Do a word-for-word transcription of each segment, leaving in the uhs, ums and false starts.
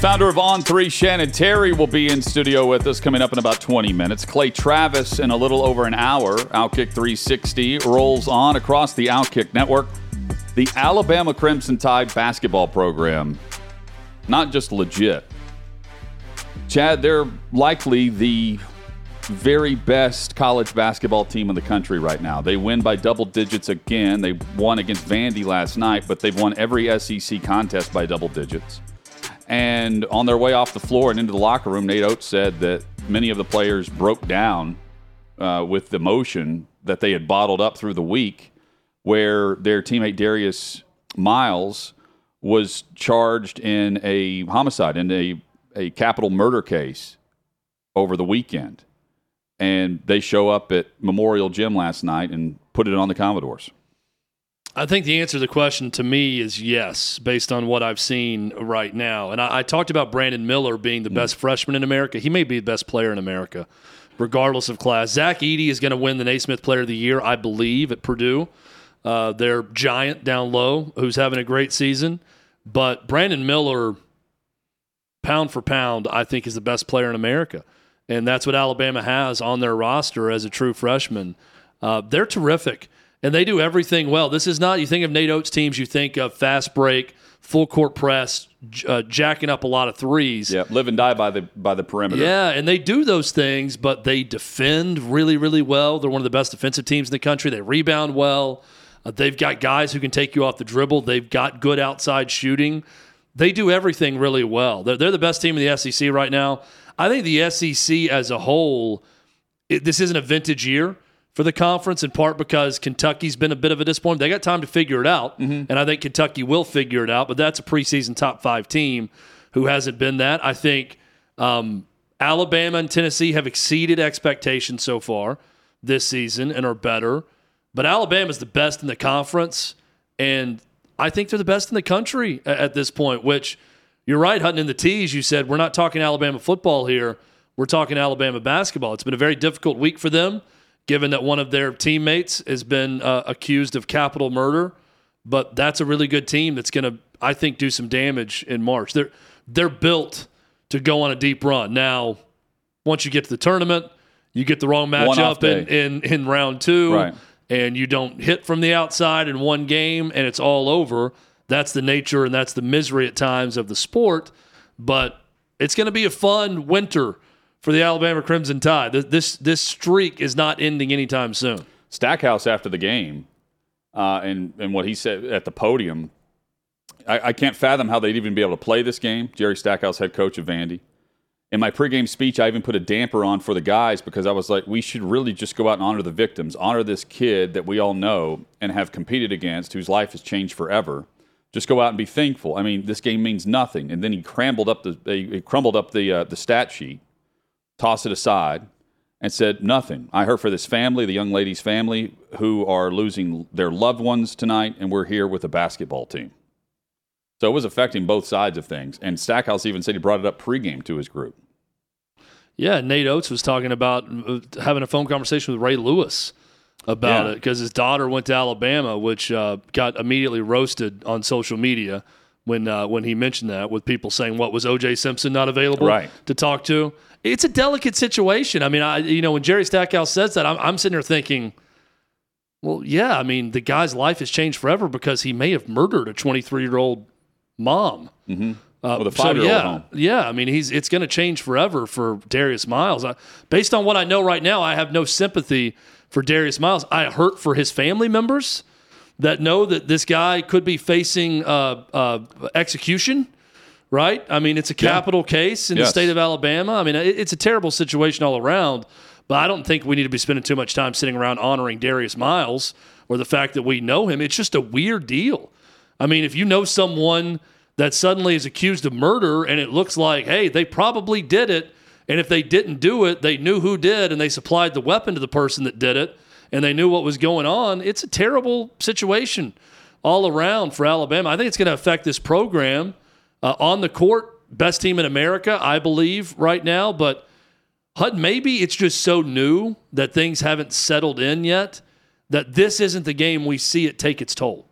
Founder of On three, Shannon Terry, will be in studio with us coming up in about twenty minutes. Clay Travis in a little over an hour. Outkick three sixty rolls on across the Outkick network. The Alabama Crimson Tide basketball program, not just legit. Chad, they're likely the very best college basketball team in the country right now. They win by double digits again. They won against Vandy last night, but they've won every S E C contest by double digits. And on their way off the floor and into the locker room, Nate Oates said that many of the players broke down uh, with the emotion that they had bottled up through the week, where their teammate Darius Miles was charged in a homicide, in a, a capital murder case over the weekend. And they show up at Memorial Gym last night and put it on the Commodores. I think the answer to the question to me is yes, based on what I've seen right now. And I, I talked about Brandon Miller being the best freshman in America. He may be the best player in America, regardless of class. Zach Edey is going to win the Naismith Player of the Year, I believe, at Purdue. Uh, their giant down low, who's having a great season. But Brandon Miller, pound for pound, I think is the best player in America. And that's what Alabama has on their roster as a true freshman. Uh, they're terrific. And they do everything well. This is not, you think of Nate Oates' teams, you think of fast break, full court press, uh, jacking up a lot of threes. Yeah, live and die by the by the perimeter. Yeah, and they do those things, but they defend really, really well. They're one of the best defensive teams in the country. They rebound well. Uh, they've got guys who can take you off the dribble. They've got good outside shooting. They do everything really well. They're, they're the best team in the S E C right now. I think the S E C as a whole, it, this isn't a vintage year for the conference, in part because Kentucky's been a bit of a disappointment. They got time to figure it out, mm-hmm. and I think Kentucky will figure it out, but that's a preseason top five team who hasn't been that. I think um, Alabama and Tennessee have exceeded expectations so far this season and are better, but Alabama's the best in the conference, and I think they're the best in the country at, at this point, which you're right, Hutton, in the tease, you said we're not talking Alabama football here, we're talking Alabama basketball. It's been a very difficult week for them, given that one of their teammates has been uh, accused of capital murder. But that's a really good team that's going to, I think, do some damage in March. They're they're built to go on a deep run. Now, once you get to the tournament, you get the wrong matchup in, in, in round two, right, and you don't hit from the outside in one game, and it's all over. That's the nature and that's the misery at times of the sport. But it's going to be a fun winter for the Alabama Crimson Tide. This this streak is not ending anytime soon. Stackhouse after the game, uh, and and what he said at the podium, I, I can't fathom how they'd even be able to play this game. Jerry Stackhouse, head coach of Vandy. In my pregame speech, I even put a damper on for the guys because I was like, we should really just go out and honor the victims, honor this kid that we all know and have competed against, whose life has changed forever. Just go out and be thankful. I mean, this game means nothing. And then he crumbled up the he crumbled up the uh, the stat sheet, tossed it aside, and said, nothing. I heard for this family, the young lady's family, who are losing their loved ones tonight, and we're here with a basketball team. So it was affecting both sides of things. And Stackhouse even said he brought it up pregame to his group. Yeah, Nate Oates was talking about having a phone conversation with Ray Lewis about yeah. it, because his daughter went to Alabama, which uh, got immediately roasted on social media when uh, when he mentioned that, with people saying, what, was O J. Simpson not available right. to talk to? It's a delicate situation. I mean, I you know, when Jerry Stackhouse says that, I'm, I'm sitting here thinking, well, yeah, I mean, the guy's life has changed forever because he may have murdered a twenty-three-year-old mom. Mm-hmm. Uh, With a five-year-old so, yeah, mom. Yeah, I mean, he's it's going to change forever for Darius Miles. I, based on what I know right now, I have no sympathy for Darius Miles. I hurt for his family members that know that this guy could be facing uh, uh, execution. Right? I mean, it's a capital yeah. case in yes. the state of Alabama. I mean, it's a terrible situation all around, but I don't think we need to be spending too much time sitting around honoring Darius Miles or the fact that we know him. It's just a weird deal. I mean, if you know someone that suddenly is accused of murder, and it looks like, hey, they probably did it, and if they didn't do it, they knew who did, and they supplied the weapon to the person that did it, and they knew what was going on. It's a terrible situation all around for Alabama. I think it's going to affect this program. Uh, on the court, best team in America, I believe, right now, but Hud, maybe it's just so new that things haven't settled in yet that this isn't the game we see it take its toll.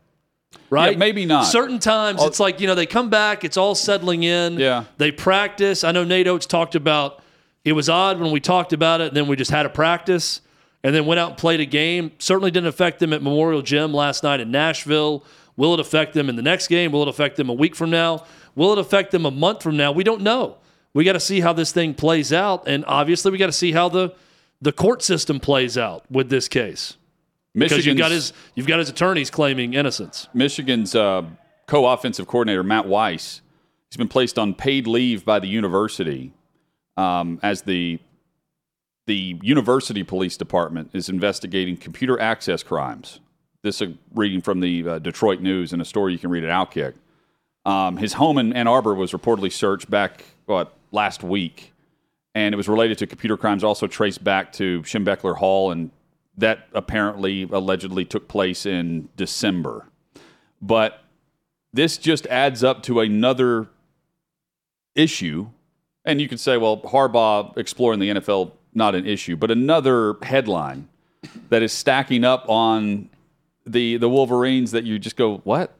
Right? Yeah, maybe not. Certain times I'll, it's like, you know, they come back, it's all settling in. Yeah. They practice. I know Nate Oates talked about it was odd when we talked about it, and then we just had a practice and then went out and played a game. Certainly didn't affect them at Memorial Gym last night in Nashville. Will it affect them in the next game? Will it affect them a week from now? Will it affect them a month from now? We don't know. We got to see how this thing plays out, and obviously we got to see how the, the court system plays out with this case. Because you've got his, you've got his attorneys claiming innocence. Michigan's uh, co-offensive coordinator, Matt Weiss, he's been placed on paid leave by the university um, as the the university police department is investigating computer access crimes. This is a reading from the uh, Detroit News in a story you can read at Outkick. Um, his home in Ann Arbor was reportedly searched back what, last week, and it was related to computer crimes also traced back to Schembechler Hall, and that apparently, allegedly took place in December. But this just adds up to another issue. And you could say, well, Harbaugh exploring the N F L, not an issue. But another headline that is stacking up on the, the Wolverines that you just go, what?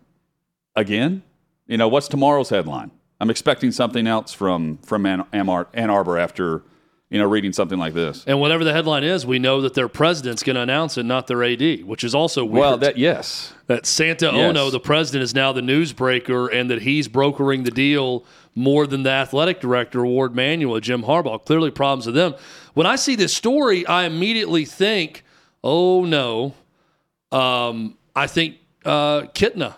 Again? You know, what's tomorrow's headline? I'm expecting something else from, from Ann, Ann Arbor after... you know, reading something like this. And whatever the headline is, we know that their president's going to announce it, not their A D, which is also weird. Well, that, yes. That Santa Ono, yes. The president, is now the newsbreaker, and that he's brokering the deal more than the athletic director, Ward Manuel, Jim Harbaugh. Clearly problems with them. When I see this story, I immediately think, oh, no. Um, I think uh, Kitna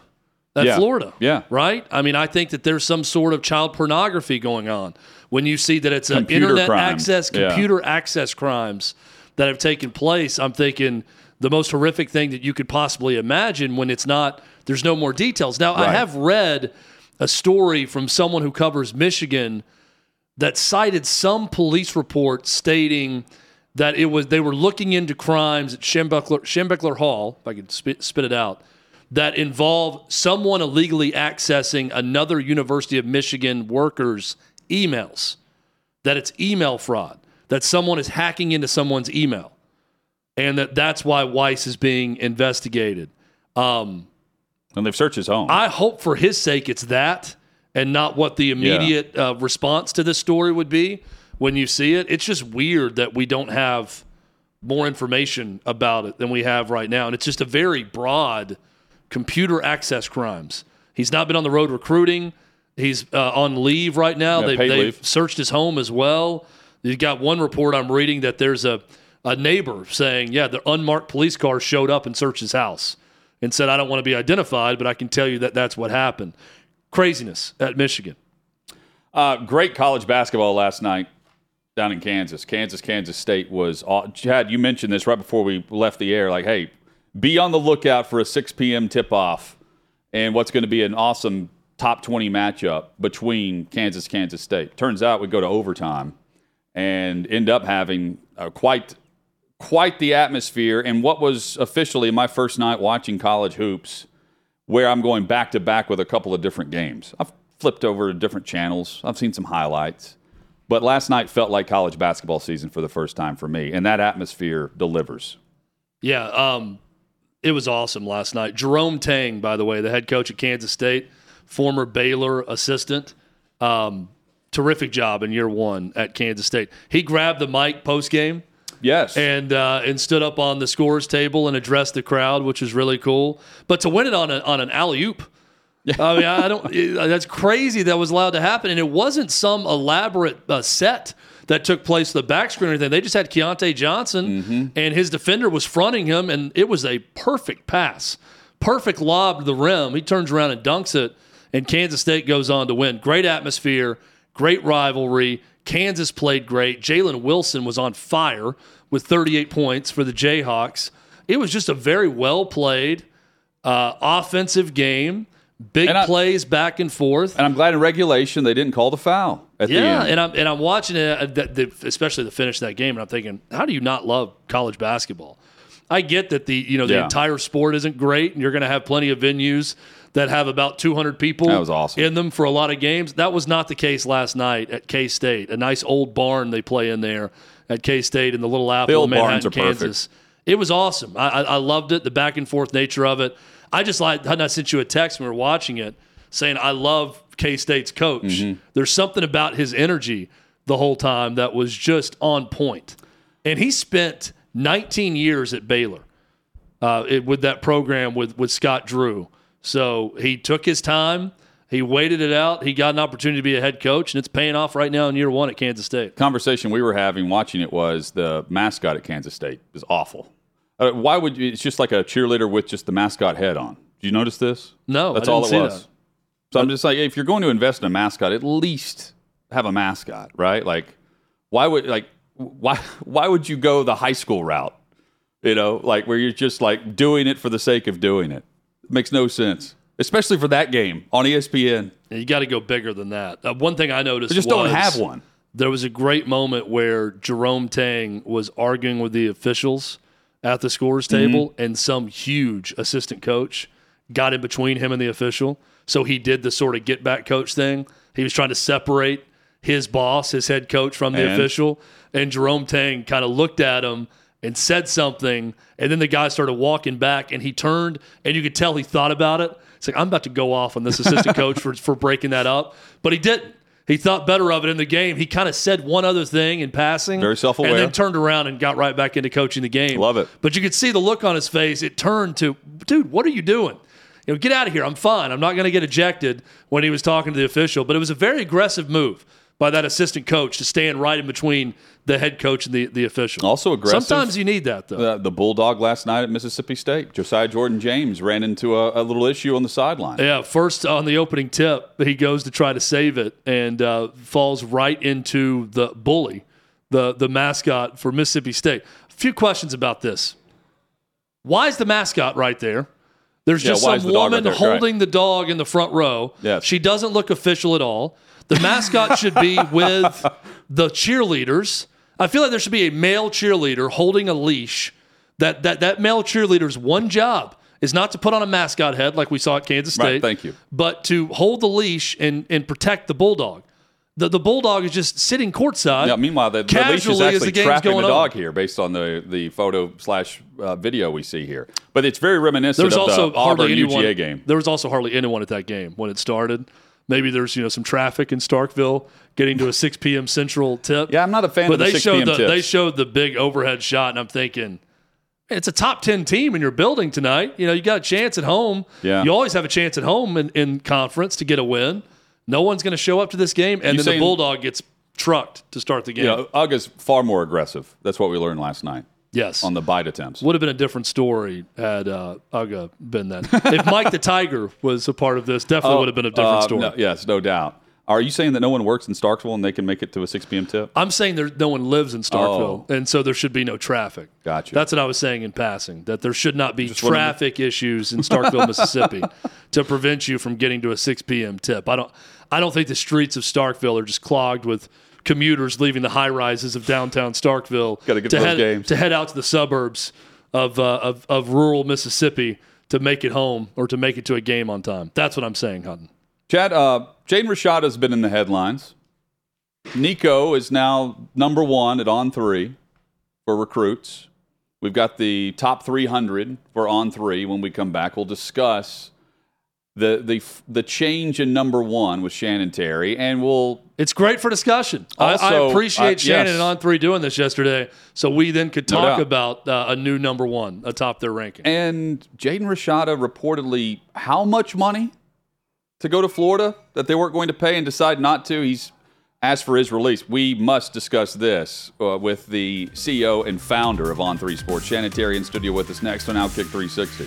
at yeah. Florida. Yeah. Right? I mean, I think that there's some sort of child pornography going on. When you see that it's an internet crime. access, computer yeah. access crimes that have taken place, I'm thinking the most horrific thing that you could possibly imagine when it's not, there's no more details. Now, right. I have read a story from someone who covers Michigan that cited some police report stating that it was they were looking into crimes at Schembechler, Schembechler Hall, if I could spit, spit it out, that involve someone illegally accessing another University of Michigan worker's emails, that it's email fraud, that someone is hacking into someone's email, and that that's why Weiss is being investigated. Um, and they've searched his home. I hope for his sake it's that and not what the immediate yeah. uh, response to this story would be when you see it. It's just weird that we don't have more information about it than we have right now, and it's just a very broad computer access crimes. He's not been on the road recruiting. He's uh, on leave right now. Yeah, they, they've searched his home as well. You've got one report I'm reading that there's a, a neighbor saying, yeah, the unmarked police car showed up and searched his house and said, I don't want to be identified, but I can tell you that that's what happened. Craziness at Michigan. Uh, great college basketball last night down in Kansas. Kansas, Kansas State was – Chad, you mentioned this right before we left the air. Like, hey, be on the lookout for a six p.m. tip-off and what's going to be an awesome – top twenty matchup between Kansas, Kansas State. Turns out we go to overtime and end up having uh, quite quite the atmosphere and what was officially my first night watching college hoops, where I'm going back-to-back with a couple of different games. I've flipped over to different channels. I've seen some highlights. But last night felt like college basketball season for the first time for me, and that atmosphere delivers. Yeah, um, it was awesome last night. Jerome Tang, by the way, the head coach at Kansas State, former Baylor assistant, um, terrific job in year one at Kansas State. He grabbed the mic post-game yes, and uh, and stood up on the scorer's table and addressed the crowd, which was really cool. But to win it on, a, on an alley-oop, I mean, I don't. It, that's crazy that was allowed to happen. And it wasn't some elaborate uh, set that took place, the back screen or anything. They just had Keontae Johnson, mm-hmm. and his defender was fronting him, and it was a perfect pass. Perfect lob to the rim. He turns around and dunks it. And Kansas State goes on to win. Great atmosphere, great rivalry. Kansas played great. Jalen Wilson was on fire with thirty-eight points for the Jayhawks. It was just a very well-played, uh, offensive game Big I, plays back and forth. And I'm glad in regulation they didn't call the foul at yeah, the end. Yeah, and I'm, and I'm watching it, especially the finish of that game, and I'm thinking, how do you not love college basketball? I get that the you know the yeah. entire sport isn't great, and you're going to have plenty of venues that have about two hundred people that was awesome. In them for a lot of games. That was not the case last night at K-State, a nice old barn they play in there at K-State in the Little Apple, the old Manhattan, barns are Kansas. Perfect. It was awesome. I, I, I loved it, the back and forth nature of it. I just like, I sent you a text when we were watching it saying, I love K-State's coach. Mm-hmm. There's something about his energy the whole time that was just on point. And he spent nineteen years at Baylor uh, it, with that program with, with Scott Drew. So he took his time. He waited it out. He got an opportunity to be a head coach, and it's paying off right now in year one at Kansas State. Conversation we were having watching it was the mascot at Kansas State is awful. Uh, why would you, it's just like a cheerleader with just the mascot head on. Did you notice this? No, that's I didn't all it see was. That. So I'm just like, if you're going to invest in a mascot, at least have a mascot, right? Like, why would like why why would you go the high school route? You know, like where you're just like doing it for the sake of doing it. It makes no sense, especially for that game on E S P N. Yeah, you got to go bigger than that. Uh, one thing I noticed, they just was, don't have one. There was a great moment where Jerome Tang was arguing with the officials at the scorer's table, mm-hmm. and some huge assistant coach got in between him and the official. So he did the sort of get back coach thing. He was trying to separate his boss, his head coach, from the and? official. And Jerome Tang kind of looked at him and said something. And then the guy started walking back, and he turned, and you could tell he thought about it. It's like, I'm about to go off on this assistant coach for, for breaking that up. But he didn't. He thought better of it in the game. He kind of said one other thing in passing. Very self-aware. And then turned around and got right back into coaching the game. Love it. But you could see the look on his face. It turned to, dude, what are you doing? You know, get out of here. I'm fine. I'm not going to get ejected, when he was talking to the official. But it was a very aggressive move by that assistant coach to stand right in between the head coach and the, the official. Also aggressive. Sometimes you need that, though. The, the Bulldog last night at Mississippi State, Josiah Jordan-James, ran into a, a little issue on the sideline. Yeah, first on the opening tip, he goes to try to save it and uh, falls right into the bully, the, the mascot for Mississippi State. A few questions about this. Why is the mascot right there? There's yeah, just some woman right holding right. the dog in the front row. Yes. She doesn't look official at all. The mascot should be with the cheerleaders. I feel like there should be a male cheerleader holding a leash. That that that male cheerleader's one job is not to put on a mascot head like we saw at Kansas State. Right, thank you. But to hold the leash and, and protect the Bulldog. The the Bulldog is just sitting courtside. Yeah, meanwhile, the, the leash is actually the trapping the dog on. Here based on the, the photo slash uh, video we see here. But it's very reminiscent of also the Auburn anyone, U G A game. There was also hardly anyone at that game when it started. Maybe there's, you know, some traffic in Starkville getting to a six p.m. Central tip. Yeah, I'm not a fan but of the they six p.m. tips. They showed the big overhead shot, and I'm thinking, it's a top ten team in your building tonight. You know, you got a chance at home. Yeah. You always have a chance at home in, in conference to get a win. No one's going to show up to this game, and you then saying, the Bulldog gets trucked to start the game. Yeah, you know, UGG is far more aggressive. That's what we learned last night. Yes. On the bite attempts. Would have been a different story had uh, Uga been that. If Mike the Tiger was a part of this, definitely oh, would have been a different uh, story. No, yes, no doubt. Are you saying that no one works in Starkville and they can make it to a six p.m. tip? I'm saying there no one lives in Starkville, oh. and so there should be no traffic. Gotcha. That's what I was saying in passing, that there should not be Just traffic issues in Starkville, Mississippi, to prevent you from getting to a six p.m. tip. I don't. I don't think the streets of Starkville are just clogged with commuters leaving the high-rises of downtown Starkville Gotta get to, those head, games. to head out to the suburbs of, uh, of of rural Mississippi to make it home or to make it to a game on time. That's what I'm saying, Hutton. Chad, uh, Jaden Rashada has been in the headlines. Nico is now number one at On three for recruits. We've got the top three hundred for On three. When we come back, we'll discuss The the the change in number one with Shannon Terry, and we'll... It's great for discussion. Also, I, I appreciate uh, Shannon yes. and On three doing this yesterday, so we then could talk no about uh, a new number one atop their ranking. And Jaden Rashada reportedly, how much money to go to Florida that they weren't going to pay and decide not to? He's asked for his release. We must discuss this uh, with the C E O and founder of On three Sports, Shannon Terry, in studio with us next on Outkick three sixty.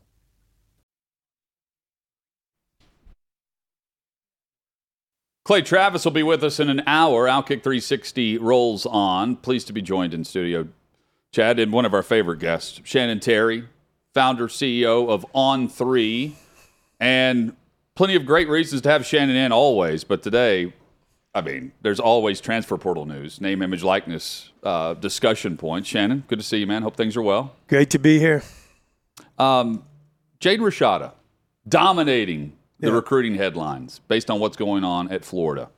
Clay Travis will be with us in an hour. Outkick three sixty rolls on. Pleased to be joined in studio, Chad, and one of our favorite guests, Shannon Terry, founder, C E O of On three, and plenty of great reasons to have Shannon in always, but today, I mean, there's always transfer portal news, name, image, likeness, uh, discussion points. Shannon, good to see you, man. Hope things are well. Great to be here. Um, Jaden Rashada, dominating the yeah. recruiting headlines based on what's going on at Florida.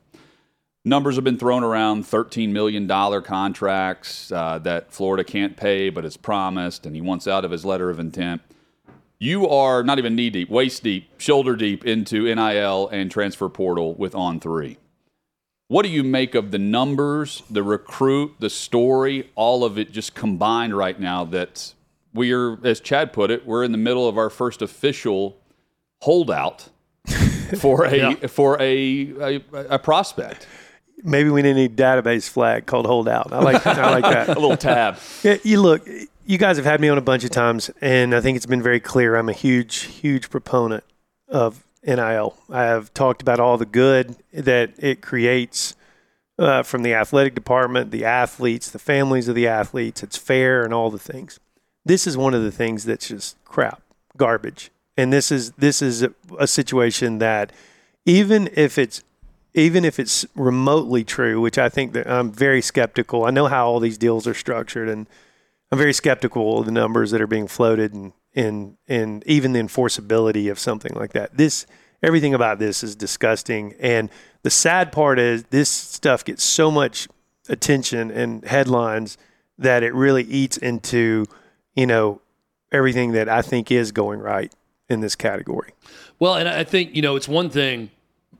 Numbers have been thrown around, thirteen million dollars contracts uh, that Florida can't pay, but it's promised, and he wants out of his letter of intent. You are not even knee-deep, waist-deep, shoulder-deep into N I L and transfer portal with On three. What do you make of the numbers, the recruit, the story, all of it just combined right now that we are, as Chad put it, we're in the middle of our first official holdout for a yeah. for a, a a prospect? Maybe we need a database flag called holdout. I like I like that. A little tab. Yeah, you look... You guys have had me on a bunch of times, and I think it's been very clear I'm a huge, huge proponent of N I L. I have talked about all the good that it creates uh, from the athletic department, the athletes, the families of the athletes. It's fair and all the things. This is one of the things that's just crap, garbage. And this is this is a, a situation that even if it's even if it's remotely true, which I think that I'm very skeptical. I know how all these deals are structured, and I'm very skeptical of the numbers that are being floated and, and and even the enforceability of something like that. This everything about this is disgusting. And the sad part is this stuff gets so much attention and headlines that it really eats into, you know, everything that I think is going right in this category. Well, and I think, you know, it's one thing,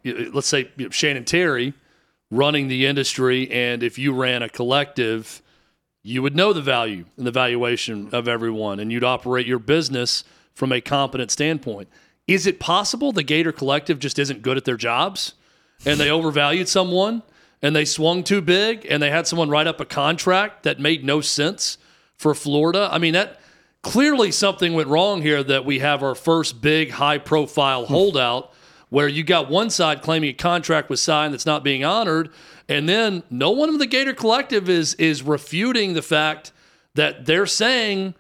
let's say, you know, Shannon Terry running the industry, and if you ran a collective, you would know the value and the valuation of everyone, and you'd operate your business from a competent standpoint. Is it possible the Gator Collective just isn't good at their jobs, and they overvalued someone, and they swung too big, and they had someone write up a contract that made no sense for Florida? I mean, that clearly something went wrong here that we have our first big high-profile holdout where you got one side claiming a contract was signed that's not being honored, and then no one in the Gator Collective is is refuting the fact that they're saying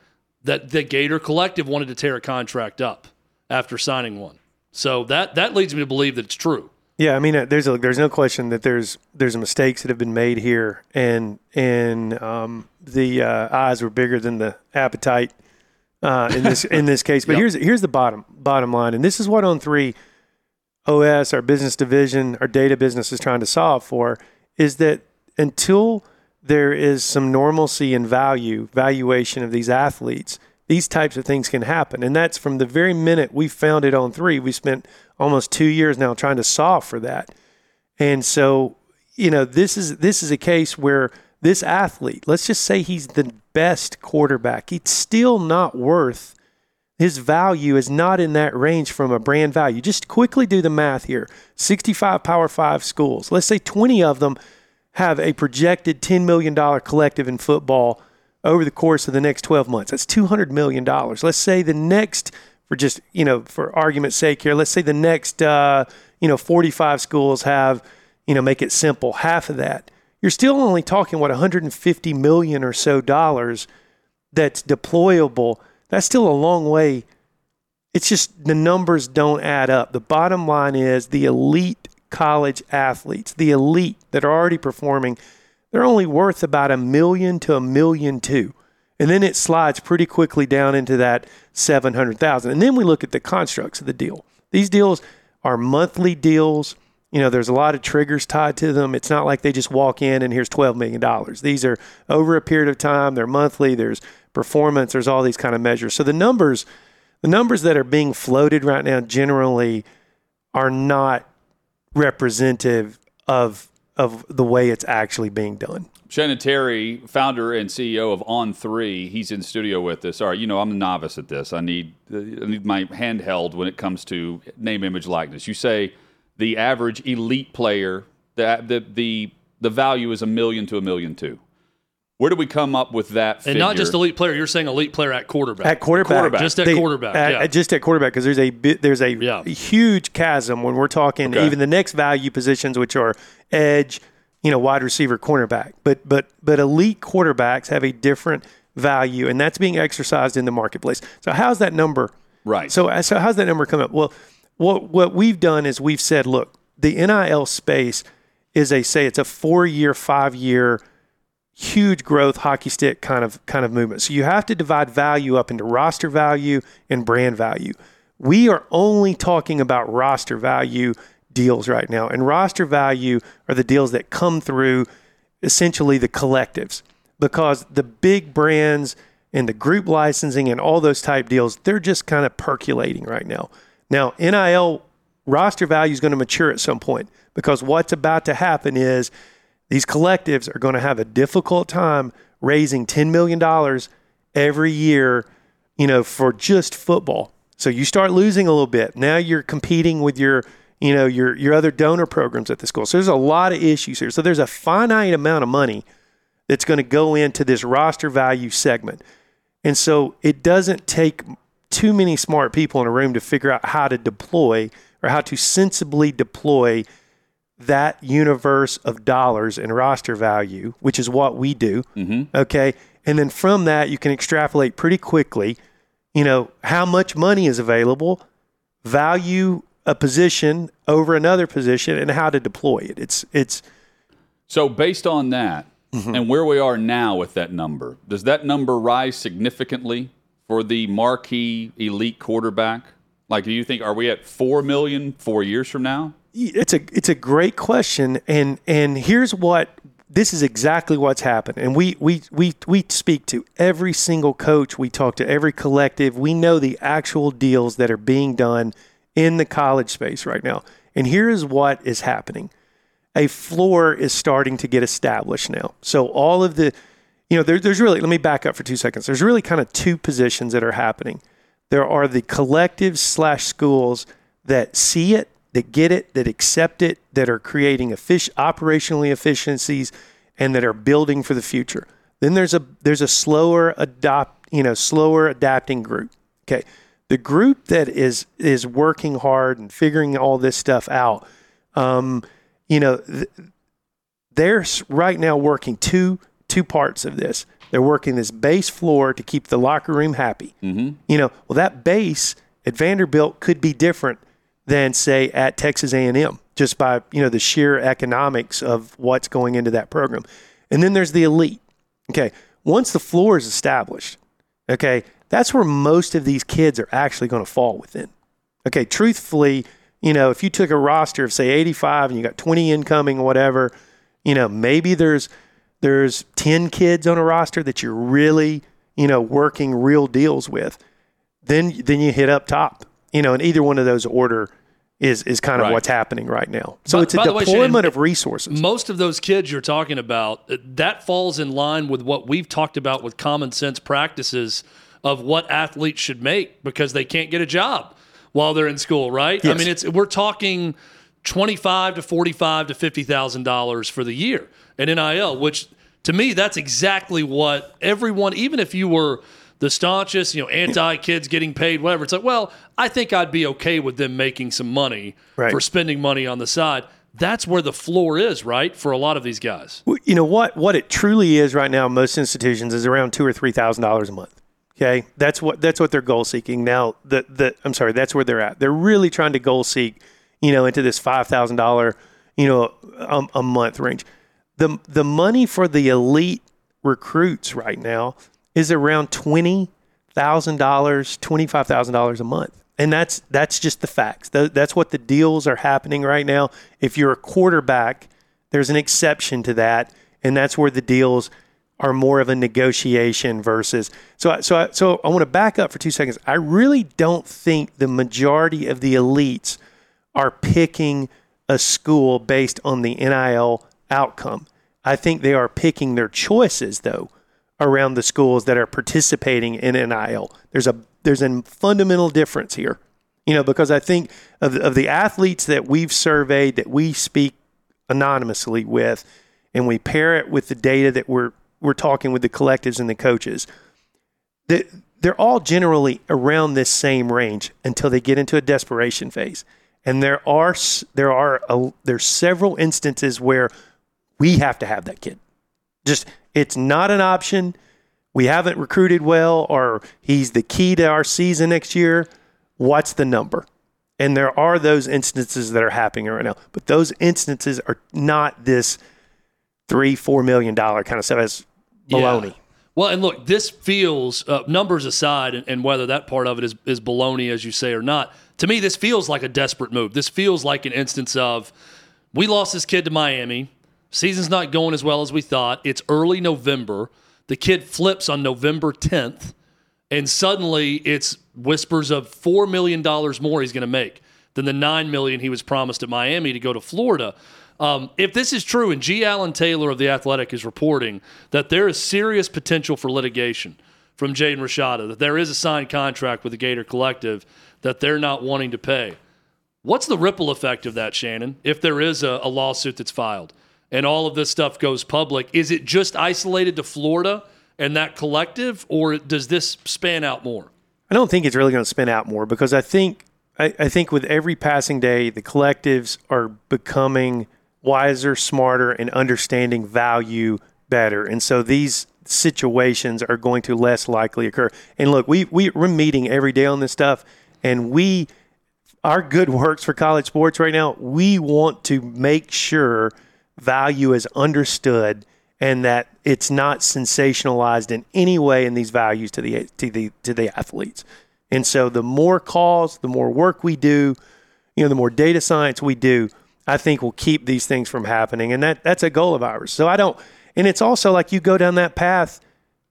that the Gator Collective wanted to tear a contract up after signing one. So that that leads me to believe that it's true. Yeah, I mean, there's a, there's no question that there's there's mistakes that have been made here, and and um, the uh, eyes were bigger than the appetite uh, in this in this case. But yep. here's here's the bottom bottom line, and this is what On three O S, our business division, our data business is trying to solve for. Is that until there is some normalcy in value, valuation of these athletes, these types of things can happen. And that's from the very minute we founded On three. We spent almost two years now trying to solve for that. And so, you know, this is this is a case where this athlete, let's just say he's the best quarterback. He's still not worth, his value is not in that range from a brand value. Just quickly do the math here. sixty-five Power Five schools. Let's say twenty of them have a projected ten million dollars collective in football over the course of the next twelve months. That's two hundred million dollars. Let's say the next, for just, you know, for argument's sake here, let's say the next, uh, you know, forty-five schools have, you know, make it simple, half of that. you're still only talking, what, one hundred fifty million dollars or so dollars that's deployable. That's still a long way. It's just the numbers don't add up. The bottom line is the elite college athletes, the elite that are already performing, they're only worth about a million to a million two. And then it slides pretty quickly down into that seven hundred thousand. And then we look at the constructs of the deal. These deals are monthly deals. You know, there's a lot of triggers tied to them. It's not like they just walk in and here's twelve million dollars. These are over a period of time. They're monthly. There's performance. There's all these kind of measures. So the numbers, the numbers that are being floated right now generally are not representative of of the way it's actually being done. Shannon Terry, founder and C E O of On three, he's in studio with us. All right, you know, I'm a novice at this. I need I need my handheld when it comes to name, image, likeness. You say the average elite player, the the the, the value is a million to a million two. Where do we come up with that figure? And not just elite player. You're saying elite player at quarterback. At quarterback. quarterback. Just at they, quarterback. At, yeah. Just at quarterback, because there's a there's a yeah. huge chasm when we're talking okay. even the next value positions, which are edge, you know, wide receiver, cornerback. But but but elite quarterbacks have a different value, and that's being exercised in the marketplace. So how's that number? Right. So so how's that number come up? Well, what what we've done is we've said, look, the N I L space is a say it's a four year, five year. Huge growth hockey stick kind of kind of movement. So you have to divide value up into roster value and brand value. We are only talking about roster value deals right now. And roster value are the deals that come through essentially the collectives, because the big brands and the group licensing and all those type deals, they're just kind of percolating right now. Now, N I L roster value is going to mature at some point, because what's about to happen is these collectives are going to have a difficult time raising ten million dollars every year, you know, for just football. So you start losing a little bit. Now you're competing with your, you know, your your other donor programs at the school. So there's a lot of issues here. So there's a finite amount of money that's going to go into this roster value segment. And so it doesn't take too many smart people in a room to figure out how to deploy or how to sensibly deploy that universe of dollars and roster value, which is what we do. Mm-hmm. Okay. And then from that, you can extrapolate pretty quickly, you know, how much money is available, value a position over another position, and how to deploy it. It's, it's. So based on that mm-hmm. and where we are now with that number, does that number rise significantly for the marquee elite quarterback? Like, do you think, are we at four million four years from now? It's a it's a great question, and and here's what this is exactly what's happened. And we we we we speak to every single coach, we talk to every collective, we know the actual deals that are being done in the college space right now. And here is what is happening: a floor is starting to get established now. So all of the, you know, there, there's really let me back up for two seconds. There's really kind of two positions that are happening. There are the collectives slash schools that see it, that get it, that accept it, that are creating effic- operational efficiencies, and that are building for the future. Then there's a there's a slower adopt, you know, slower adapting group. Okay, the group that is is working hard and figuring all this stuff out, um, you know, th- they're right now working two two parts of this. They're working this base floor to keep the locker room happy. Mm-hmm. You know, well, that base at Vanderbilt could be different than, say, at Texas A and M, just by, you know, the sheer economics of what's going into that program. And then there's the elite. Okay, once the floor is established, okay, that's where most of these kids are actually going to fall within. Okay, truthfully, you know, if you took a roster of, say, eighty-five and you got twenty incoming or whatever, you know, maybe there's there's ten kids on a roster that you're really, you know, working real deals with. Then then you hit up top. You know, and either one of those order is is kind of right. what's happening right now. So by, it's a deployment way, Shane, of resources. Most of those kids you're talking about, that falls in line with what we've talked about with common sense practices of what athletes should make because they can't get a job while they're in school, right? Yes. I mean, it's we're talking twenty-five to forty-five to fifty thousand dollars for the year at N I L, which to me that's exactly what everyone, even if you were the staunchest, you know, anti-kids getting paid, whatever. It's like, well, I think I'd be okay with them making some money right. for spending money on the side. that's where the floor is, right, for a lot of these guys. You know, what what it truly is right now, most institutions, is around two thousand dollars or three thousand dollars a month. Okay, that's what that's what they're goal seeking now. The the I'm sorry, that's where they're at. They're really trying to goal seek, you know, into this five thousand dollars, you know, a, a month range. The the money for the elite recruits right now is around twenty thousand dollars, twenty-five thousand dollars a month, and that's that's just the facts. That's what the deals are happening right now. If you're a quarterback, there's an exception to that, and that's where the deals are more of a negotiation versus. So I, so I, so I want to back up for two seconds. I really don't think the majority of the elites are picking a school based on the N I L outcome. I think they are picking their choices, though, around the schools that are participating in N I L. There's a there's a fundamental difference here, you know, because I think of, of the athletes that we've surveyed, that we speak anonymously with, and we pair it with the data that we're we're talking with the collectives and the coaches, that they're all generally around this same range until they get into a desperation phase. And there are there are a, there's several instances where we have to have that kid. Just it's not an option. We haven't recruited well, or he's the key to our season next year. What's the number? And there are those instances that are happening right now, but those instances are not this three, four million dollar kind of stuff. As baloney. Yeah. Well, and look, this feels, uh, numbers aside, and, and whether that part of it is, is baloney, as you say, or not, to me, this feels like a desperate move. This feels like an instance of, we lost this kid to Miami. Season's not going as well as we thought. It's early November. The kid flips on November tenth, and suddenly it's whispers of four million dollars more he's going to make than the nine million dollars he was promised at Miami to go to Florida. Um, if this is true, and G. Allen Taylor of The Athletic is reporting that there is serious potential for litigation from Jaden Rashada, that there is a signed contract with the Gator Collective that they're not wanting to pay. What's the ripple effect of that, Shannon, if there is a, a lawsuit that's filed and all of this stuff goes public? Is it just isolated to Florida and that collective, or does this span out more? I don't think it's really going to span out more, because I think I, I think with every passing day, the collectives are becoming wiser, smarter, and understanding value better. And so these situations are going to less likely occur. And look, we, we, we're meeting every day on this stuff, and we our good works for college sports right now, we want to make sure value is understood and that it's not sensationalized in any way in these values to the to the to the athletes. And so the more calls, the more work we do, you know, the more data science we do, I think will keep these things from happening. And that that's a goal of ours. So I don't and it's also like, you go down that path,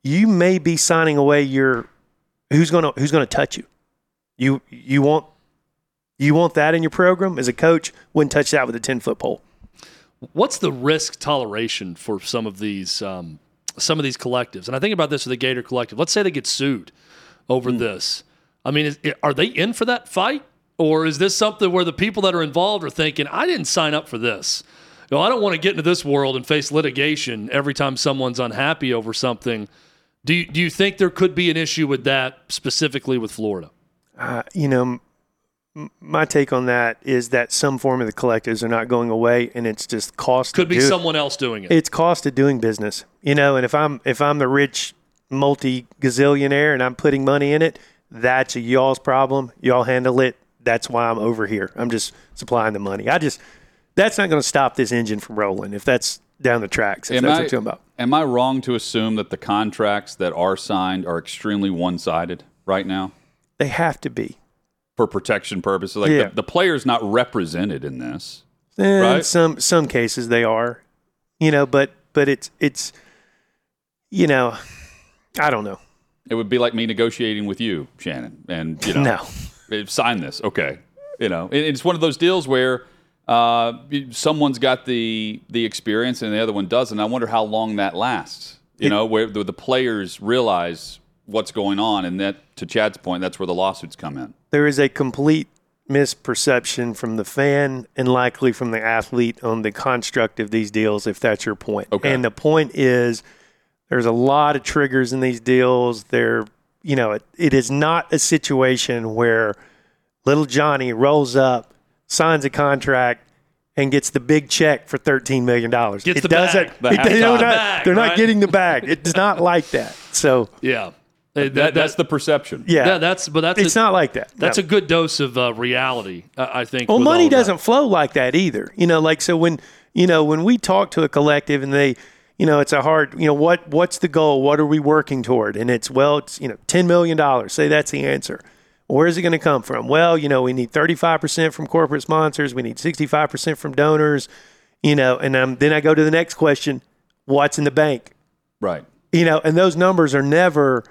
you may be signing away your who's gonna who's gonna touch you. You you want you want that in your program? As a coach, wouldn't touch that with a ten-foot pole. What's the risk toleration for some of these um, some of these collectives? And I think about this with the Gator Collective. Let's say they get sued over mm. this. I mean, is, are they in for that fight? Or is this something where the people that are involved are thinking, I didn't sign up for this. You know, I don't want to get into this world and face litigation every time someone's unhappy over something. Do you, do you think there could be an issue with that, specifically with Florida? Uh, you know, my take on that is that some form of the collectives are not going away, and it's just cost. Could be someone else doing it. It's cost of doing business, you know. And if I'm if I'm the rich multi gazillionaire and I'm putting money in it, that's a y'all's problem. Y'all handle it. That's why I'm over here. I'm just supplying the money. I just that's not going to stop this engine from rolling if that's down the tracks. If am that's I, what you're talking about. Am I wrong to assume that the contracts that are signed are extremely one sided right now? They have to be. For protection purposes, like yeah. the, the player's not represented in this. In right? some some cases they are, you know, but but it's it's, you know, I don't know. It would be like me negotiating with you, Shannon, and you know, no. sign this, okay, you know, it, it's one of those deals where uh, someone's got the the experience and the other one doesn't. I wonder how long that lasts, you it, know, where the, the players realize what's going on, and that, to Chad's point, that's where the lawsuits come in. There is a complete misperception from the fan and likely from the athlete on the construct of these deals, if that's your point. Okay. And the point is, there's a lot of triggers in these deals. There, you know, it, it is not a situation where little Johnny rolls up, signs a contract, and gets the big check for thirteen million dollars. Gets it the doesn't, bag. It, they not, bag. They're right? not getting the bag. It's not like that. So yeah. That, that, that's the perception. Yeah, that, that's but that's it's a, not like that. That's no. a good dose of uh, reality, uh, I think. Well, money doesn't that. flow like that either. You know, like so when you know when we talk to a collective and they, you know, it's a hard, you know, what what's the goal? What are we working toward? And it's well, it's you know, ten million dollars. Say that's the answer. Where is it going to come from? Well, you know, we need thirty-five percent from corporate sponsors. We need sixty-five percent from donors. You know, and um, then I go to the next question: what's in the bank? Right. You know, and those numbers are never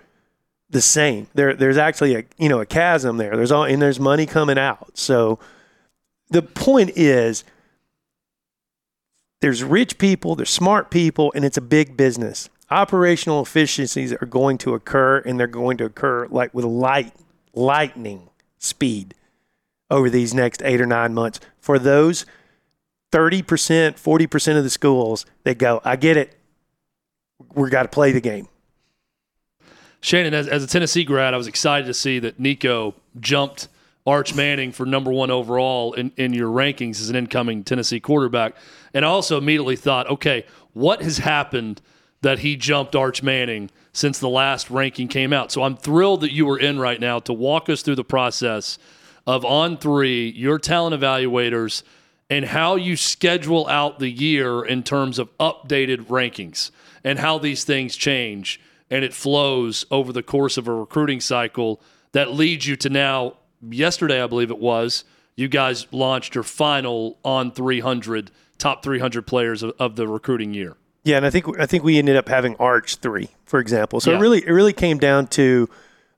the same. There, there's actually a you know a chasm there. There's all and there's money coming out. So the point is, there's rich people, there's smart people, and it's a big business. Operational efficiencies are going to occur, and they're going to occur like with light, lightning speed over these next eight or nine months for those thirty percent, forty percent of the schools that go, I get it. We've got to play the game. Shannon, as, as a Tennessee grad, I was excited to see that Nico jumped Arch Manning for number one overall in, in your rankings as an incoming Tennessee quarterback. And I also immediately thought, okay, what has happened that he jumped Arch Manning since the last ranking came out? So I'm thrilled that you were in right now to walk us through the process of On three, your talent evaluators, and how you schedule out the year in terms of updated rankings and how these things change. And it flows over the course of a recruiting cycle that leads you to now, yesterday I believe it was, you guys launched your final on three hundred, top three hundred players of, of the recruiting year. Yeah, and I think I think we ended up having Arch three, for example. So yeah. it really it really came down to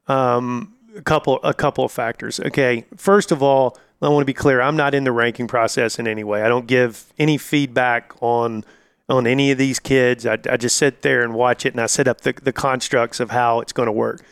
um, a couple a couple of factors. Okay, first of all, I want to be clear, I'm not in the ranking process in any way. I don't give any feedback on – on any of these kids. I, I just sit there and watch it, and I set up the, the constructs of how it's going to work.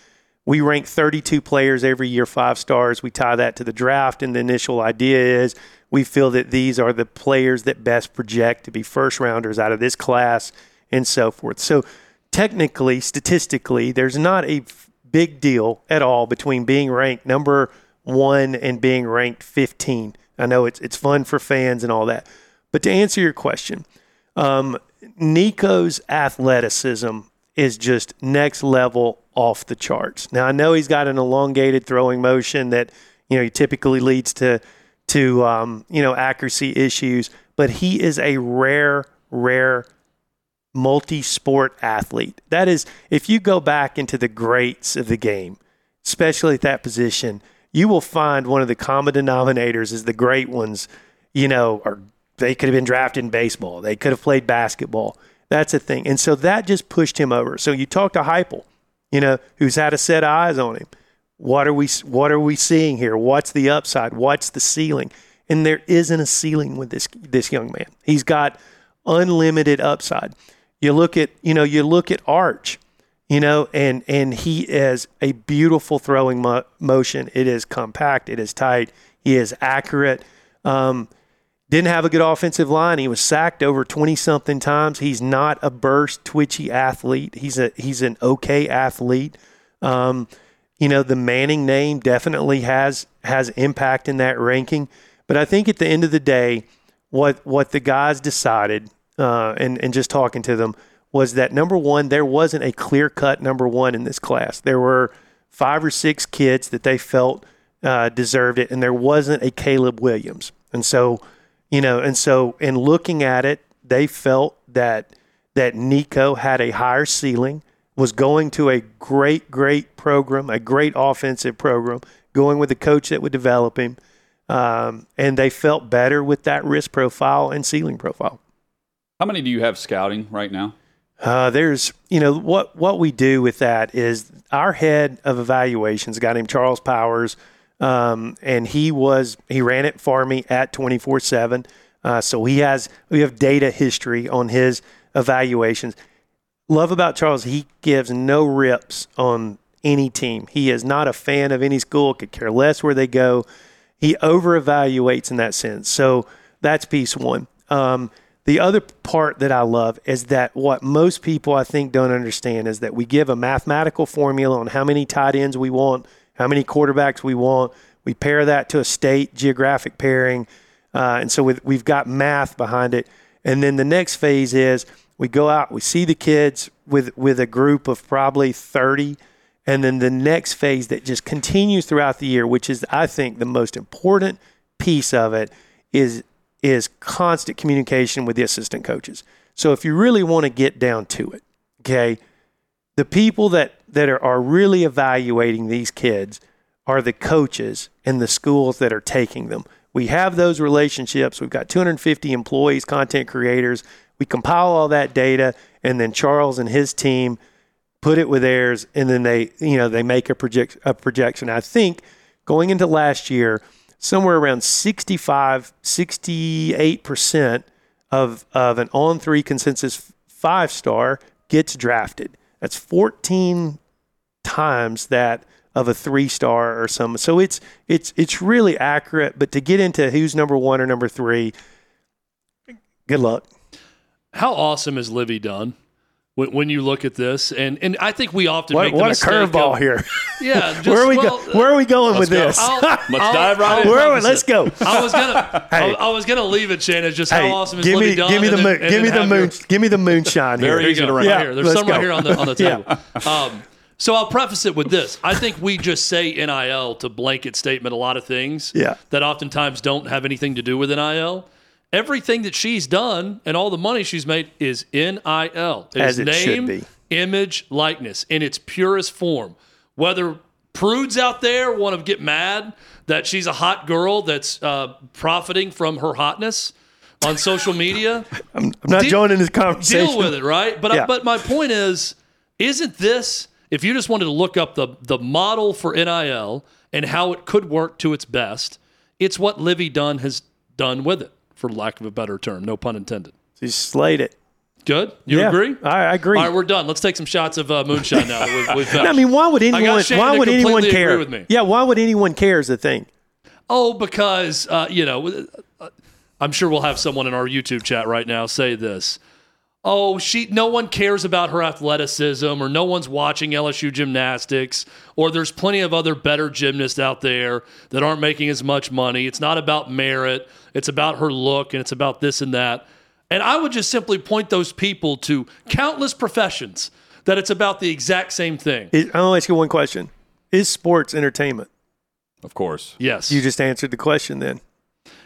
We rank thirty-two players every year, five stars. We tie that to the draft, and the initial idea is we feel that these are the players that best project to be first-rounders out of this class and so forth. So technically, statistically, there's not a big deal at all between being ranked number one and being ranked fifteen. I know it's it's fun for fans and all that. But to answer your question, Um, Nico's athleticism is just next level off the charts. Now, I know he's got an elongated throwing motion that, you know, typically leads to, to um, you know, accuracy issues, but he is a rare, rare multi-sport athlete. That is, if you go back into the greats of the game, especially at that position, you will find one of the common denominators is the great ones, you know, are they could have been drafted in baseball. They could have played basketball. That's a thing. And so that just pushed him over. So you talk to Heupel, you know, who's had a set of eyes on him. What are we What are we seeing here? What's the upside? What's the ceiling? And there isn't a ceiling with this this young man. He's got unlimited upside. You look at you know you look at Arch, you know, and and he is a beautiful throwing mo- motion. It is compact. It is tight. He is accurate. Um, Didn't have a good offensive line. He was sacked over twenty-something times. He's not a burst, twitchy athlete. He's a he's an okay athlete. Um, you know, the Manning name definitely has has impact in that ranking. But I think at the end of the day, what what the guys decided, uh, and, and just talking to them, was that, number one, there wasn't a clear-cut number one in this class. There were five or six kids that they felt uh, deserved it, and there wasn't a Caleb Williams. And so... You know, and so in looking at it, they felt that that Nico had a higher ceiling, was going to a great, great program, a great offensive program, going with a coach that would develop him, um, and they felt better with that risk profile and ceiling profile. How many do you have scouting right now? Uh, there's, you know, what what we do with that is our head of evaluations, a guy named Charles Powers. Um, and he was, he ran it for me at twenty-four seven. Uh, so he has, we have data history on his evaluations. Love about Charles, he gives no rips on any team. He is not a fan of any school, could care less where they go. He over-evaluates in that sense. So that's piece one. Um, the other part that I love is that what most people I think don't understand is that we give a mathematical formula on how many tight ends we want, how many quarterbacks we want. We pair that to a state geographic pairing. Uh, and so with, we've got math behind it. And then the next phase is we go out, we see the kids with, with a group of probably thirty. And then the next phase that just continues throughout the year, which is, I think, the most important piece of it, is is constant communication with the assistant coaches. So if you really want to get down to it, okay, the people that, that are, are really evaluating these kids are the coaches and the schools that are taking them. We have those relationships. We've got two hundred fifty employees, content creators. We compile all that data, and then Charles and his team put it with theirs, and then they, you know, they make a project a projection. I think going into last year, somewhere around sixty-five, sixty-eight percent of of an on three consensus five star gets drafted. That's fourteen times that of a three star or some. So it's it's it's really accurate. But to get into who's number one or number three, good luck. How awesome is Livvy Dunne? When you look at this, and, and I think we often what, make the mistake. What a curveball here. Yeah. Just, where, are we well, go, where are we going with go. this? I'll, let's I'll, dive right I'll, in. Let's go. I was gonna hey. I was gonna leave it, Shannon, just hey, how awesome is Livvy Dunne. Give me the moon. And, and give, me the moon your, give me the moonshine here. There you go. Right yeah, here. There's some go. right here on the, on the table. yeah. um, so I'll preface it with this. I think we just say N I L to blanket statement a lot of things yeah. that oftentimes don't have anything to do with N I L. Everything that she's done and all the money she's made is N I L. It As is it name, should be. Image, likeness in its purest form. Whether prudes out there want to get mad that she's a hot girl that's uh, profiting from her hotness on social media. I'm, I'm not de- joining this conversation. Deal with it, right? But yeah. I, but my point is, isn't this, if you just wanted to look up the the model for N I L and how it could work to its best, it's what Livvy Dunne has done with it. For lack of a better term, no pun intended. She slayed it. Good. You yeah, agree? I, I agree. All right, we're done. Let's take some shots of uh, moonshine now. That we've, we've no, I mean, why would anyone? Why would anyone care? With me. Yeah, why would anyone care is the thing. Oh, because uh, you know, I'm sure we'll have someone in our YouTube chat right now say this. Oh, she. No one cares about her athleticism, or no one's watching L S U gymnastics, or there's plenty of other better gymnasts out there that aren't making as much money. It's not about merit. It's about her look, and it's about this and that. And I would just simply point those people to countless professions that it's about the exact same thing. It, I'll ask you one question. Is sports entertainment? Of course. Yes. You just answered the question then.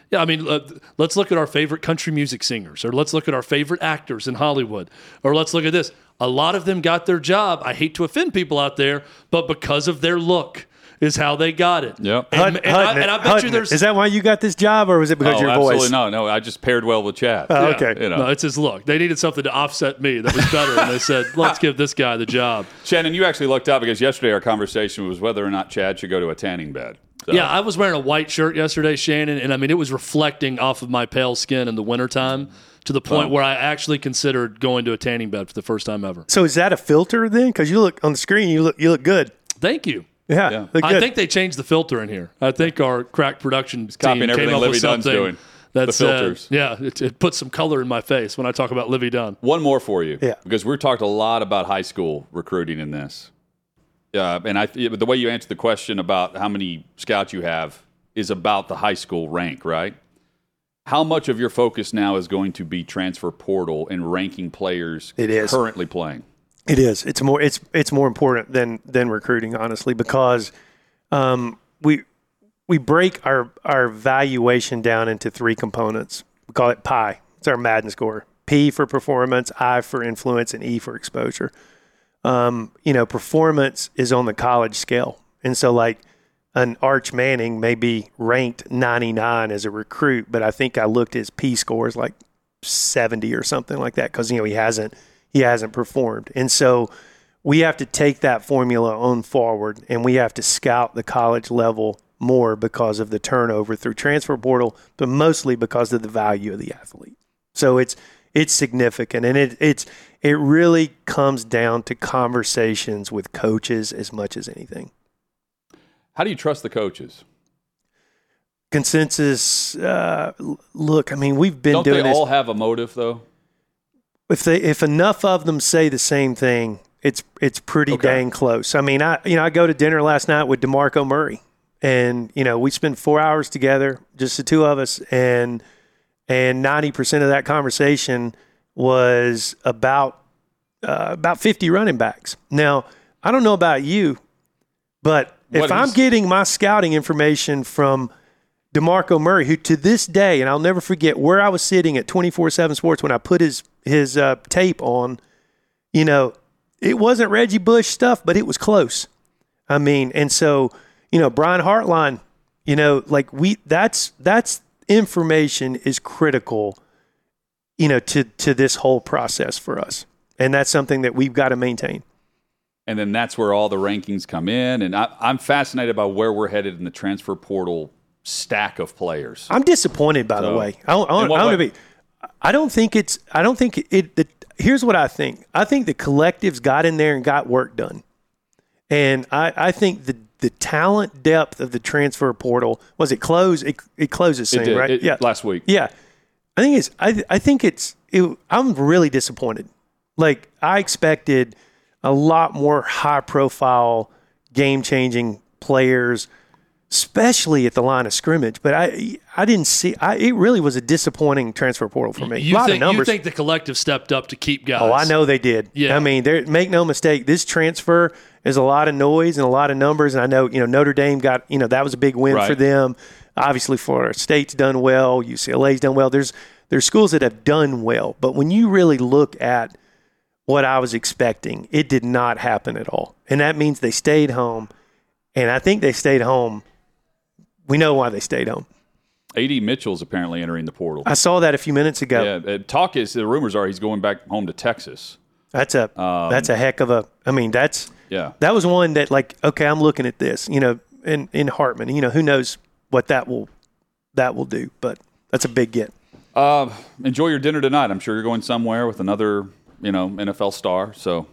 Yeah, I mean, uh, let's look at our favorite country music singers, or let's look at our favorite actors in Hollywood, or let's look at this. A lot of them got their job. I hate to offend people out there, but because of their look. Is how they got it. Yep. And, and, I, and I bet you there's... Is that why you got this job, or was it because oh, of your absolutely voice? Absolutely no. No, I just paired well with Chad. Oh, yeah. Okay. You know. No, it's his look. They needed something to offset me that was better, and they said, let's give this guy the job. Shannon, you actually lucked out because yesterday our conversation was whether or not Chad should go to a tanning bed. So. Yeah, I was wearing a white shirt yesterday, Shannon, and I mean, it was reflecting off of my pale skin in the wintertime to the point oh. where I actually considered going to a tanning bed for the first time ever. So is that a filter then? Because you look on the screen, you look you look good. Thank you. Yeah, yeah. I think they changed the filter in here. I think our crack production team copying everything came up Livvy with something doing. That's the filters. Uh, yeah, it, it puts some color in my face when I talk about Livvy Dunne. One more for you, yeah, because we're talked a lot about high school recruiting in this, uh, and I the way you answered the question about how many scouts you have is about the high school rank, right? How much of your focus now is going to be transfer portal and ranking players it is. currently playing? It is. It's more. It's it's more important than than recruiting, honestly, because um, we we break our our valuation down into three components. We call it P I. It's our Madden score. P for performance, I for influence, and E for exposure. Um, you know, performance is on the college scale, and so like an Arch Manning may be ranked ninety-nine as a recruit, but I think I looked at his P score is like seventy or something like that because you know he hasn't. He hasn't performed. And so we have to take that formula on forward, and we have to scout the college level more because of the turnover through transfer portal, but mostly because of the value of the athlete. So it's it's significant, and it it's it really comes down to conversations with coaches as much as anything. How do you trust the coaches? Consensus, uh, look, I mean, we've been Don't doing this. Don't they all have a motive, though? If they, if enough of them say the same thing, it's it's pretty okay. dang close. I mean, I you know I go to dinner last night with DeMarco Murray, And, you know, we spend four hours together, just the two of us, and and ninety percent of that conversation was about uh, about fifty running backs. Now, I don't know about you, but if what I'm is- getting my scouting information from DeMarco Murray, who to this day, and I'll never forget where I was sitting at twenty-four seven Sports when I put his, his uh, tape on, you know, it wasn't Reggie Bush stuff, but it was close. I mean, and so, you know, Brian Hartline, you know, like we, that's, that's information is critical, you know, to, to this whole process for us. And that's something that we've got to maintain. And then that's where all the rankings come in. And I, I'm fascinated by where we're headed in the transfer portal stack of players. I'm disappointed, by so, the way. I don't, I don't, I don't, be, I don't think it's, I don't think it, the, here's what I think. I think the collectives got in there and got work done. And I, I think the the talent depth of the transfer portal, was it closed? It, it closes soon, it did, right? It, yeah, last week. Yeah, I think it's. I I think it's. It, I'm really disappointed. Like I expected a lot more high profile, game changing players, especially at the line of scrimmage. But I I didn't see. I it really was a disappointing transfer portal for me. You, a lot think, of numbers. You think the collective stepped up to keep guys? Oh, I know they did. Yeah, I mean, make no mistake. This transfer. There's a lot of noise and a lot of numbers, and I know you know Notre Dame got you know that was a big win right. for them. Obviously, Florida State's done well, U C L A's done well. There's there's schools that have done well, but when you really look at what I was expecting, it did not happen at all, and that means they stayed home, and I think they stayed home. We know why they stayed home. A D Mitchell's apparently entering the portal. I saw that a few minutes ago. Yeah, talk is the rumors are he's going back home to Texas. That's a um, that's a heck of a. I mean, that's. Yeah, that was one that like, okay, I'm looking at this, you know, in, in Hartman, you know, who knows what that will that will do, but that's a big get. Uh, enjoy your dinner tonight. I'm sure you're going somewhere with another, you know, N F L star. So,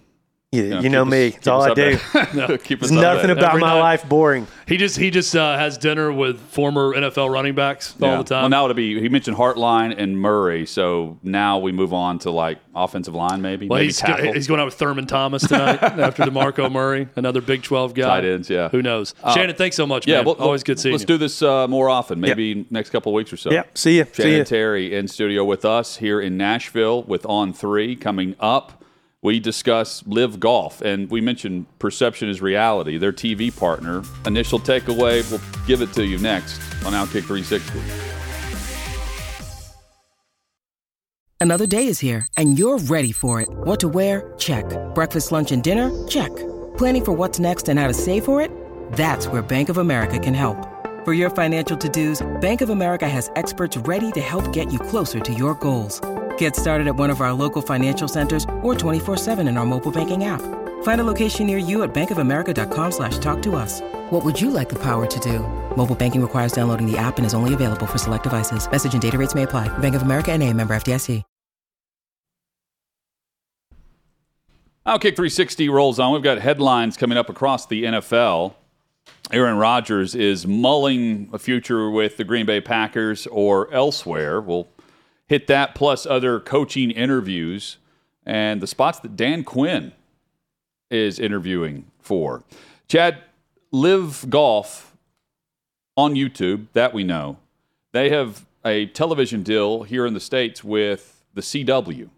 yeah, you know, you know us, me. It's all I do. no, keep us nothing about Every my night. Life boring. He just he just uh, has dinner with former N F L running backs yeah. all the time. Well, now it'll be he mentioned Hartline and Murray, so now we move on to like offensive line maybe. Well, maybe he's go, he's going out with Thurman Thomas tonight after DeMarco Murray, another Big twelve guy. Tight ends, yeah. Who knows? Uh, Shannon, thanks so much. Yeah, man. Well, always good seeing let's you. Let's do this uh, more often, maybe yep. next couple of weeks or so. Yeah, see you. Shannon see ya. Terry in studio with us here in Nashville with On three coming up. We discuss Live Golf, and we mentioned Perception is Reality, their T V partner. Initial takeaway, we'll give it to you next on Outkick three sixty. Another day is here, and you're ready for it. What to wear? Check. Breakfast, lunch, and dinner? Check. Planning for what's next and how to save for it? That's where Bank of America can help. For your financial to-dos, Bank of America has experts ready to help get you closer to your goals. Get started at one of our local financial centers or twenty-four seven in our mobile banking app. Find a location near you at bankofamerica.com slash talk to us. What would you like the power to do? Mobile banking requires downloading the app and is only available for select devices. Message and data rates may apply. Bank of America N A, member F D I C. Outkick three sixty rolls on. We've got headlines coming up across the N F L. Aaron Rodgers is mulling a future with the Green Bay Packers or elsewhere. We'll hit that plus other coaching interviews and the spots that Dan Quinn is interviewing for. Chad, Live Golf on YouTube, that we know. They have a television deal here in the States with the C W.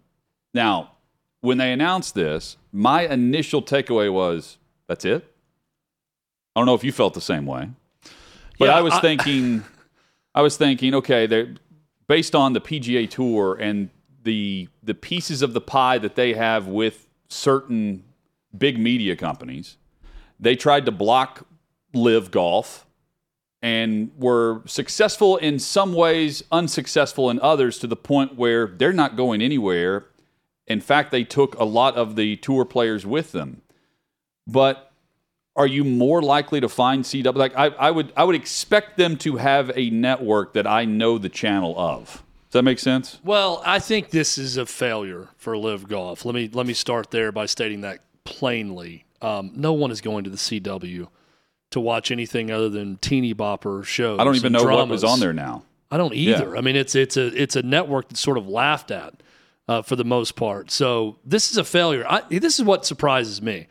Now, when they announced this, my initial takeaway was, that's it? I don't know if you felt the same way. But yeah, I was I- thinking, I was thinking, okay, they're... based on the P G A Tour and the the pieces of the pie that they have with certain big media companies, they tried to block Live Golf and were successful in some ways, unsuccessful in others, to the point where they're not going anywhere. In fact, they took a lot of the tour players with them. But are you more likely to find C W? Like I, I would, I would expect them to have a network that I know the channel of. Does that make sense? Well, I think this is a failure for Live Golf. Let me let me start there by stating that plainly. Um, no one is going to the C W to watch anything other than teeny bopper shows. I don't even know dramas. What was on there now. I don't either. Yeah. I mean, it's it's a it's a network that's sort of laughed at uh, for the most part. So this is a failure. I, this is what surprises me.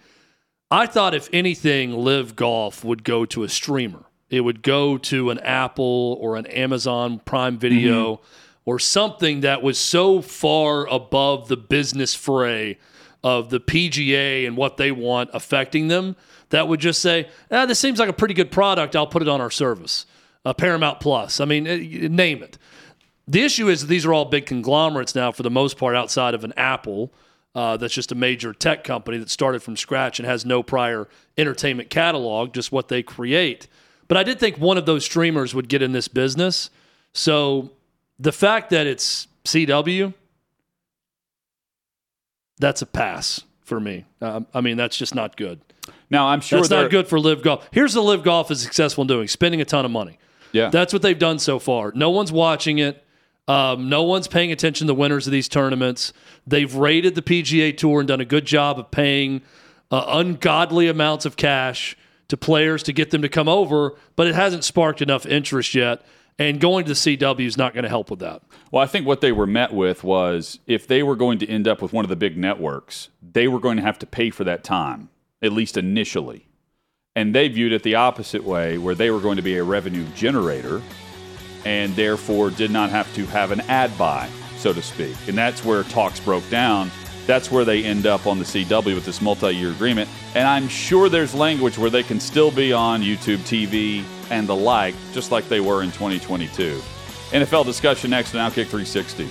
I thought, if anything, Live Golf would go to a streamer. it would go to an Apple or an Amazon Prime Video mm-hmm. or something that was so far above the business fray of the P G A and what they want affecting them, that would just say, ah, this seems like a pretty good product. I'll put it on our service. Uh, Paramount Plus. I mean, it, name it. The issue is that these are all big conglomerates now for the most part outside of an Apple uh, that's just a major tech company that started from scratch and has no prior entertainment catalog, just what they create. But I did think one of those streamers would get in this business. So the fact that it's C W, that's a pass for me. Uh, I mean, that's just not good. Now, I'm sure that's not good for Live Golf. Here's what Live Golf is successful in doing, spending a ton of money. Yeah, that's what they've done so far. No one's watching it. Um, no one's paying attention to the winners of these tournaments. They've raided the P G A Tour and done a good job of paying uh, ungodly amounts of cash to players to get them to come over, but it hasn't sparked enough interest yet. And going to the C W is not going to help with that. Well, I think what they were met with was if they were going to end up with one of the big networks, they were going to have to pay for that time, at least initially. And they viewed it the opposite way, where they were going to be a revenue generator and therefore did not have to have an ad buy, so to speak. And that's where talks broke down. That's where they end up on the C W with this multi-year agreement. And I'm sure there's language where they can still be on YouTube T V and the like, just like they were in twenty twenty-two. N F L discussion next on Outkick three sixty.